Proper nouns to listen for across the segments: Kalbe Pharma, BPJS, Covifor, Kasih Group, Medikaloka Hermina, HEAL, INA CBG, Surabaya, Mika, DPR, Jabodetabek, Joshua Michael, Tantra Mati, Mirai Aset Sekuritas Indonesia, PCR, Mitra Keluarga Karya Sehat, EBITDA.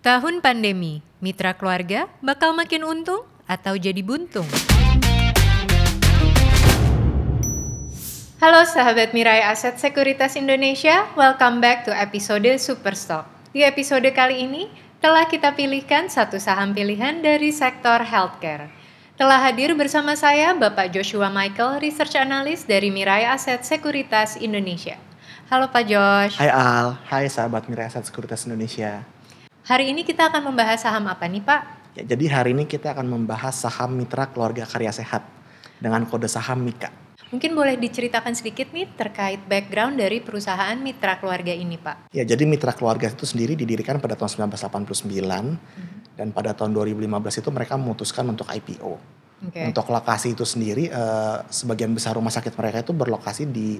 Tahun pandemi, mitra keluarga bakal makin untung atau jadi buntung? Halo sahabat Mirai Aset Sekuritas Indonesia, welcome back to episode Superstock. Di episode kali ini, telah kita pilihkan satu saham pilihan dari sektor healthcare. Telah hadir bersama saya Bapak Joshua Michael, Research Analyst dari Mirai Aset Sekuritas Indonesia. Halo Pak Josh. Hai Al, hai sahabat Mirai Aset Sekuritas Indonesia. Hari ini kita akan membahas saham apa nih Pak? Ya, jadi hari ini kita akan membahas saham Mitra Keluarga Karya Sehat dengan kode saham Mika. Mungkin boleh diceritakan sedikit nih terkait background dari perusahaan Mitra Keluarga ini Pak? Ya, jadi Mitra Keluarga itu sendiri didirikan pada tahun 1989 dan pada tahun 2015 itu mereka memutuskan untuk IPO. Okay. Untuk lokasi itu sendiri sebagian besar rumah sakit mereka itu berlokasi di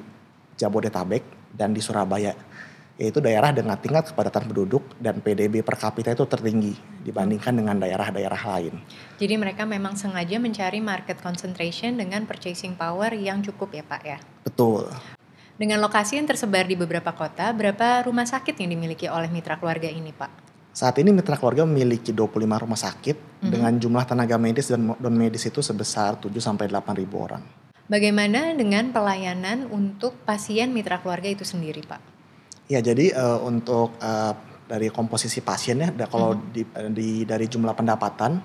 Jabodetabek dan di Surabaya. Yaitu daerah dengan tingkat kepadatan penduduk dan PDB per kapita itu tertinggi dibandingkan dengan daerah-daerah lain. Jadi mereka memang sengaja mencari market concentration dengan purchasing power yang cukup ya Pak ya? Betul. Dengan lokasi yang tersebar di beberapa kota, berapa rumah sakit yang dimiliki oleh Mitra Keluarga ini Pak? Saat ini Mitra Keluarga memiliki 25 rumah sakit dengan jumlah tenaga medis dan non-medis itu sebesar 7-8 ribu orang. Bagaimana dengan pelayanan untuk pasien Mitra Keluarga itu sendiri Pak? Ya, jadi untuk dari komposisi pasiennya, kalau dari jumlah pendapatan,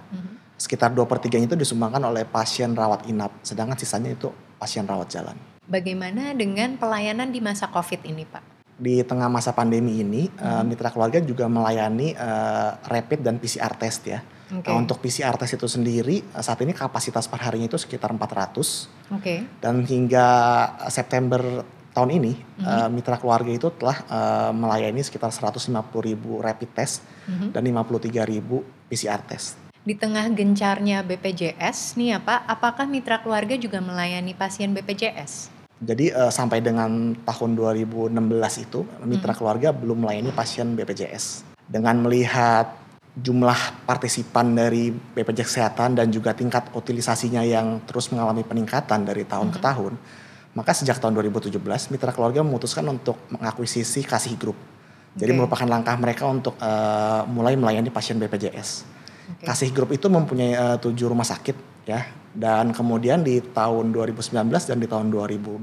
sekitar 2/3 itu disumbangkan oleh pasien rawat inap, sedangkan sisanya itu pasien rawat jalan. Bagaimana dengan pelayanan di masa COVID ini, Pak? Di tengah masa pandemi ini, Mitra Keluarga juga melayani rapid dan PCR test ya. Okay. Nah, untuk PCR test itu sendiri saat ini kapasitas perharinya itu sekitar 400. Okay. Dan hingga September tahun ini Mitra Keluarga itu telah melayani sekitar 150.000 rapid test dan 53.000 PCR test. Di tengah gencarnya BPJS nih ya Pak, apakah Mitra Keluarga juga melayani pasien BPJS? Jadi sampai dengan tahun 2016 itu Mitra Keluarga belum melayani pasien BPJS. Dengan melihat jumlah partisipan dari BPJS Kesehatan dan juga tingkat utilisasinya yang terus mengalami peningkatan dari tahun ke tahun, maka sejak tahun 2017 Mitra Keluarga memutuskan untuk mengakuisisi Kasih Group. Jadi merupakan langkah mereka untuk mulai melayani pasien BPJS. Okay. Kasih Group itu mempunyai 7 rumah sakit ya. Dan kemudian di tahun 2019 dan di tahun 2020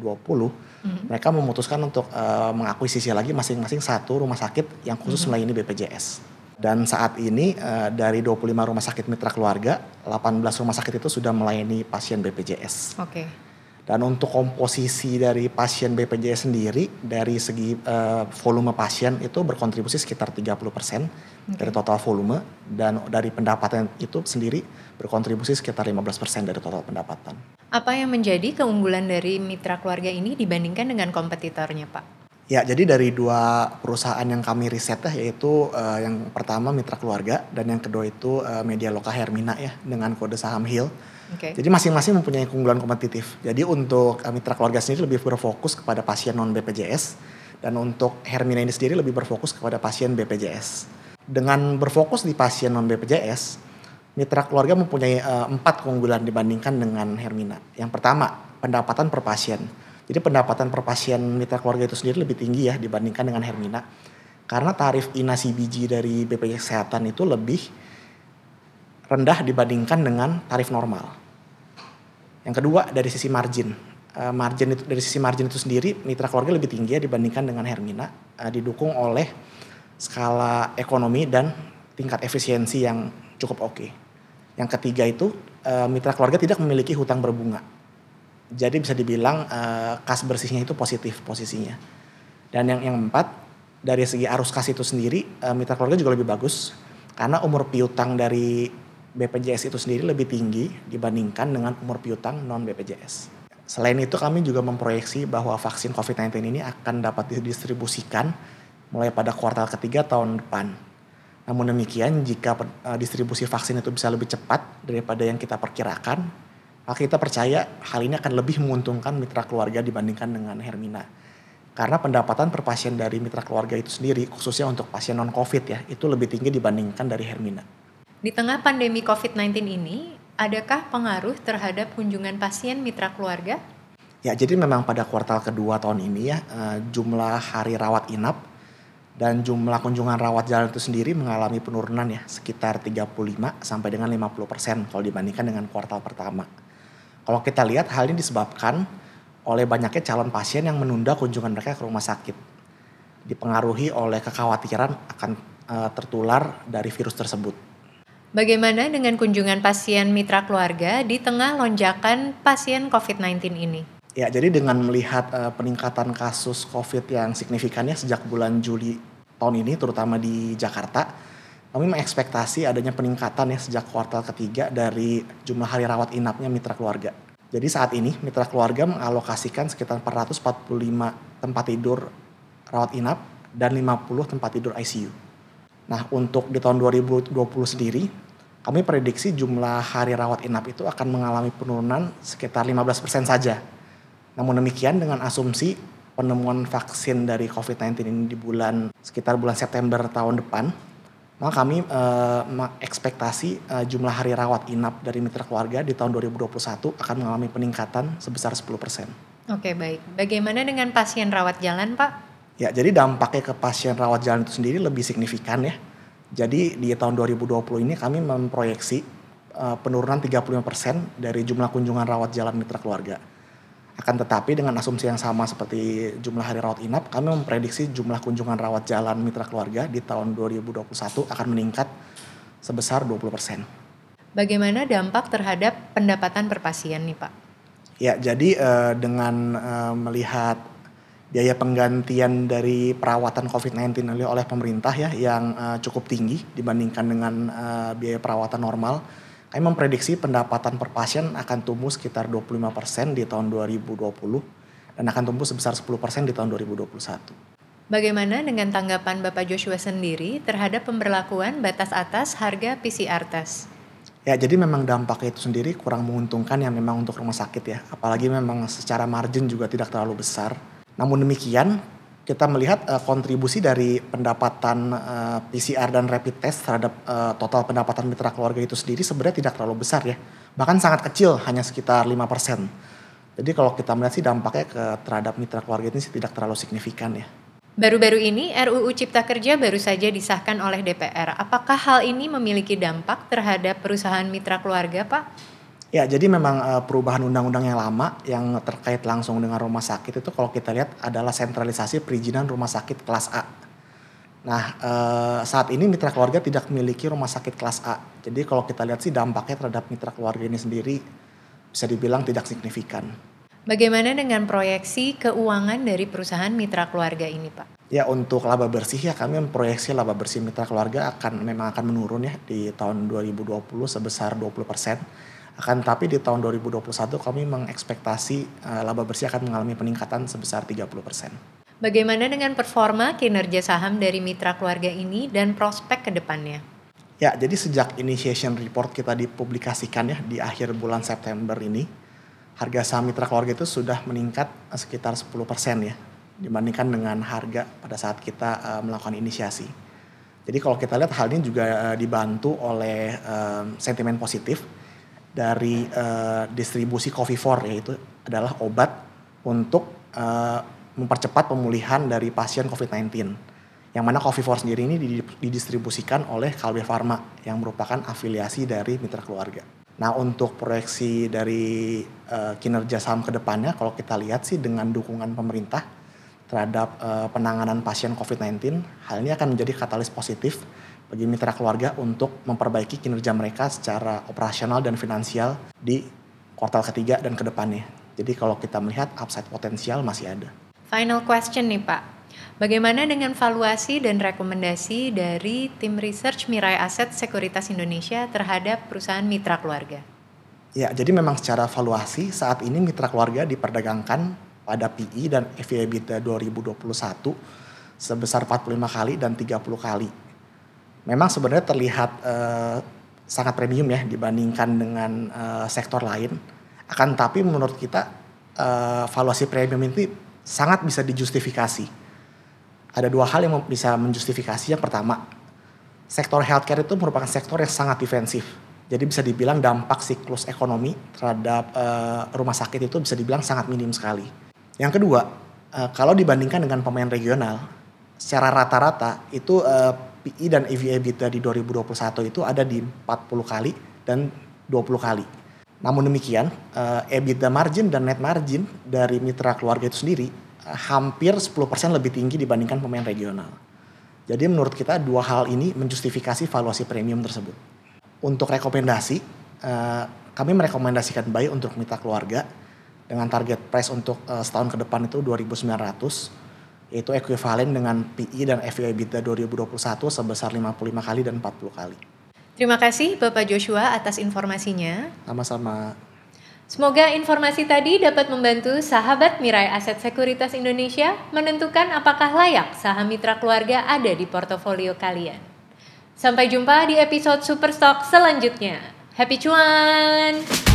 mereka memutuskan untuk mengakuisisi lagi masing-masing 1 rumah sakit yang khusus melayani BPJS. Dan saat ini dari 25 rumah sakit Mitra Keluarga, 18 rumah sakit itu sudah melayani pasien BPJS. Oke. Okay. Dan untuk komposisi dari pasien BPJS sendiri, dari segi volume pasien itu berkontribusi sekitar 30% dari total volume. Dan dari pendapatan itu sendiri berkontribusi sekitar 15% dari total pendapatan. Apa yang menjadi keunggulan dari Mitra Keluarga ini dibandingkan dengan kompetitornya Pak? Ya, jadi dari 2 perusahaan yang kami riset yaitu yang pertama Mitra Keluarga dan yang kedua itu Medikaloka Hermina ya, dengan kode saham HEAL. Okay. Jadi masing-masing mempunyai keunggulan kompetitif. Jadi untuk Mitra Keluarga sendiri lebih berfokus kepada pasien non-BPJS dan untuk Hermina ini sendiri lebih berfokus kepada pasien BPJS. Dengan berfokus di pasien non-BPJS, Mitra Keluarga mempunyai 4 keunggulan dibandingkan dengan Hermina. Yang pertama, pendapatan per pasien. Jadi pendapatan per pasien Mitra Keluarga itu sendiri lebih tinggi ya dibandingkan dengan Hermina. Karena tarif INA CBG dari BPJS Kesehatan itu lebih rendah dibandingkan dengan tarif normal. Yang kedua dari sisi margin itu, dari sisi margin itu sendiri Mitra Keluarga lebih tinggi ya dibandingkan dengan Hermina, didukung oleh skala ekonomi dan tingkat efisiensi yang cukup oke. Yang ketiga itu Mitra Keluarga tidak memiliki hutang berbunga, jadi bisa dibilang kas bersihnya itu positif posisinya. Dan yang 4 dari segi arus kas itu sendiri Mitra Keluarga juga lebih bagus karena umur piutang dari BPJS itu sendiri lebih tinggi dibandingkan dengan umur piutang non-BPJS. Selain itu kami juga memproyeksi bahwa vaksin COVID-19 ini akan dapat didistribusikan mulai pada kuartal ketiga tahun depan. Namun demikian, jika distribusi vaksin itu bisa lebih cepat daripada yang kita perkirakan, maka kita percaya hal ini akan lebih menguntungkan Mitra Keluarga dibandingkan dengan Hermina. Karena pendapatan per pasien dari Mitra Keluarga itu sendiri, khususnya untuk pasien non-COVID ya, itu lebih tinggi dibandingkan dari Hermina. Di tengah pandemi COVID-19 ini, adakah pengaruh terhadap kunjungan pasien Mitra Keluarga? Ya, jadi memang pada kuartal kedua tahun ini ya, jumlah hari rawat inap Dan jumlah kunjungan rawat jalan itu sendiri mengalami penurunan ya, sekitar 35 sampai dengan 50% kalau dibandingkan dengan kuartal pertama. Kalau kita lihat, hal ini disebabkan oleh banyaknya calon pasien yang menunda kunjungan mereka ke rumah sakit, dipengaruhi oleh kekhawatiran akan tertular dari virus tersebut. Bagaimana dengan kunjungan pasien mitra keluarga di tengah lonjakan pasien COVID-19 ini? Ya, jadi dengan melihat peningkatan kasus COVID yang signifikannya sejak bulan Juli tahun ini, terutama di Jakarta, kami mengekspektasi adanya peningkatan ya sejak kuartal ketiga dari jumlah hari rawat inapnya mitra keluarga. Jadi saat ini mitra keluarga mengalokasikan sekitar 445 tempat tidur rawat inap dan 50 tempat tidur ICU. Nah, untuk di tahun 2020 sendiri, kami prediksi jumlah hari rawat inap itu akan mengalami penurunan sekitar 15% saja. Namun demikian, dengan asumsi penemuan vaksin dari COVID-19 ini di sekitar bulan September tahun depan, maka kami mengekspektasi jumlah hari rawat inap dari mitra keluarga di tahun 2021 akan mengalami peningkatan sebesar 10%. Oke, baik. Bagaimana dengan pasien rawat jalan, Pak? Ya, jadi dampaknya ke pasien rawat jalan itu sendiri lebih signifikan ya. Jadi di tahun 2020 ini kami memproyeksi penurunan 35% dari jumlah kunjungan rawat jalan mitra keluarga. Akan tetapi dengan asumsi yang sama seperti jumlah hari rawat inap, kami memprediksi jumlah kunjungan rawat jalan mitra keluarga di tahun 2021 akan meningkat sebesar 20%. Bagaimana dampak terhadap pendapatan per pasien nih Pak? Ya, jadi dengan melihat biaya penggantian dari perawatan COVID-19 oleh pemerintah ya yang cukup tinggi dibandingkan dengan biaya perawatan normal, kami memprediksi pendapatan per pasien akan tumbuh sekitar 25% di tahun 2020 dan akan tumbuh sebesar 10% di tahun 2021. Bagaimana dengan tanggapan Bapak Joshua sendiri terhadap pemberlakuan batas atas harga PCR tes? Ya, jadi memang dampaknya itu sendiri kurang menguntungkan ya memang untuk rumah sakit ya. Apalagi memang secara margin juga tidak terlalu besar. Namun demikian, kita melihat kontribusi dari pendapatan PCR dan rapid test terhadap total pendapatan mitra keluarga itu sendiri sebenarnya tidak terlalu besar ya. Bahkan sangat kecil, hanya sekitar 5%. Jadi kalau kita melihat sih dampaknya terhadap mitra keluarga ini sih tidak terlalu signifikan ya. Baru-baru ini RUU Cipta Kerja baru saja disahkan oleh DPR. Apakah hal ini memiliki dampak terhadap perusahaan mitra keluarga, Pak? Ya, jadi memang perubahan undang-undang yang lama yang terkait langsung dengan rumah sakit itu kalau kita lihat adalah sentralisasi perizinan rumah sakit kelas A. Nah, saat ini mitra keluarga tidak memiliki rumah sakit kelas A. Jadi kalau kita lihat sih dampaknya terhadap mitra keluarga ini sendiri bisa dibilang tidak signifikan. Bagaimana dengan proyeksi keuangan dari perusahaan mitra keluarga ini, Pak? Ya, untuk laba bersih ya kami memproyeksi laba bersih mitra keluarga memang akan menurun ya di tahun 2020 sebesar 20%. Akan tapi di tahun 2021 kami mengekspektasi laba bersih akan mengalami peningkatan sebesar 30%. Bagaimana dengan performa kinerja saham dari mitra keluarga ini dan prospek ke depannya? Ya, jadi sejak initiation report kita dipublikasikan ya di akhir bulan September ini, harga saham mitra keluarga itu sudah meningkat sekitar 10% ya dibandingkan dengan harga pada saat kita melakukan inisiasi. Jadi kalau kita lihat hal ini juga dibantu oleh sentimen positif dari distribusi Covifor, yaitu adalah obat untuk mempercepat pemulihan dari pasien COVID-19. Yang mana Covifor sendiri ini didistribusikan oleh Kalbe Pharma yang merupakan afiliasi dari mitra keluarga. Nah, untuk proyeksi dari kinerja saham ke depannya, kalau kita lihat sih dengan dukungan pemerintah terhadap penanganan pasien COVID-19, hal ini akan menjadi katalis positif bagi mitra keluarga untuk memperbaiki kinerja mereka secara operasional dan finansial di kuartal ketiga dan ke depannya. Jadi kalau kita melihat upside potensial masih ada. Final question nih Pak, bagaimana dengan valuasi dan rekomendasi dari tim research Mirai Aset Sekuritas Indonesia terhadap perusahaan mitra keluarga? Ya, jadi memang secara valuasi saat ini mitra keluarga diperdagangkan pada PE dan EV/EBITDA 2021 sebesar 45 kali dan 30 kali. Memang sebenarnya terlihat sangat premium ya dibandingkan dengan sektor lain. Akan tapi menurut kita valuasi premium ini sangat bisa dijustifikasi. Ada dua hal yang bisa menjustifikasi. Yang pertama, sektor healthcare itu merupakan sektor yang sangat defensif. Jadi bisa dibilang dampak siklus ekonomi terhadap rumah sakit itu bisa dibilang sangat minim sekali. Yang kedua, kalau dibandingkan dengan pemain regional, secara rata-rata itu PE dan EV/EBITDA di 2021 itu ada di 40 kali dan 20 kali. Namun demikian, EBITDA margin dan net margin dari mitra keluarga itu sendiri hampir 10% lebih tinggi dibandingkan pemain regional. Jadi menurut kita dua hal ini menjustifikasi valuasi premium tersebut. Untuk rekomendasi, kami merekomendasikan buy untuk mitra keluarga dengan target price untuk setahun ke depan itu 2.900. Itu ekuivalen dengan PE dan EV/EBITDA 2021 sebesar 55 kali dan 40 kali. Terima kasih Bapak Joshua atas informasinya. Sama-sama. Semoga informasi tadi dapat membantu sahabat Mirai Aset Sekuritas Indonesia menentukan apakah layak saham mitra keluarga ada di portofolio kalian. Sampai jumpa di episode Superstock selanjutnya. Happy cuan!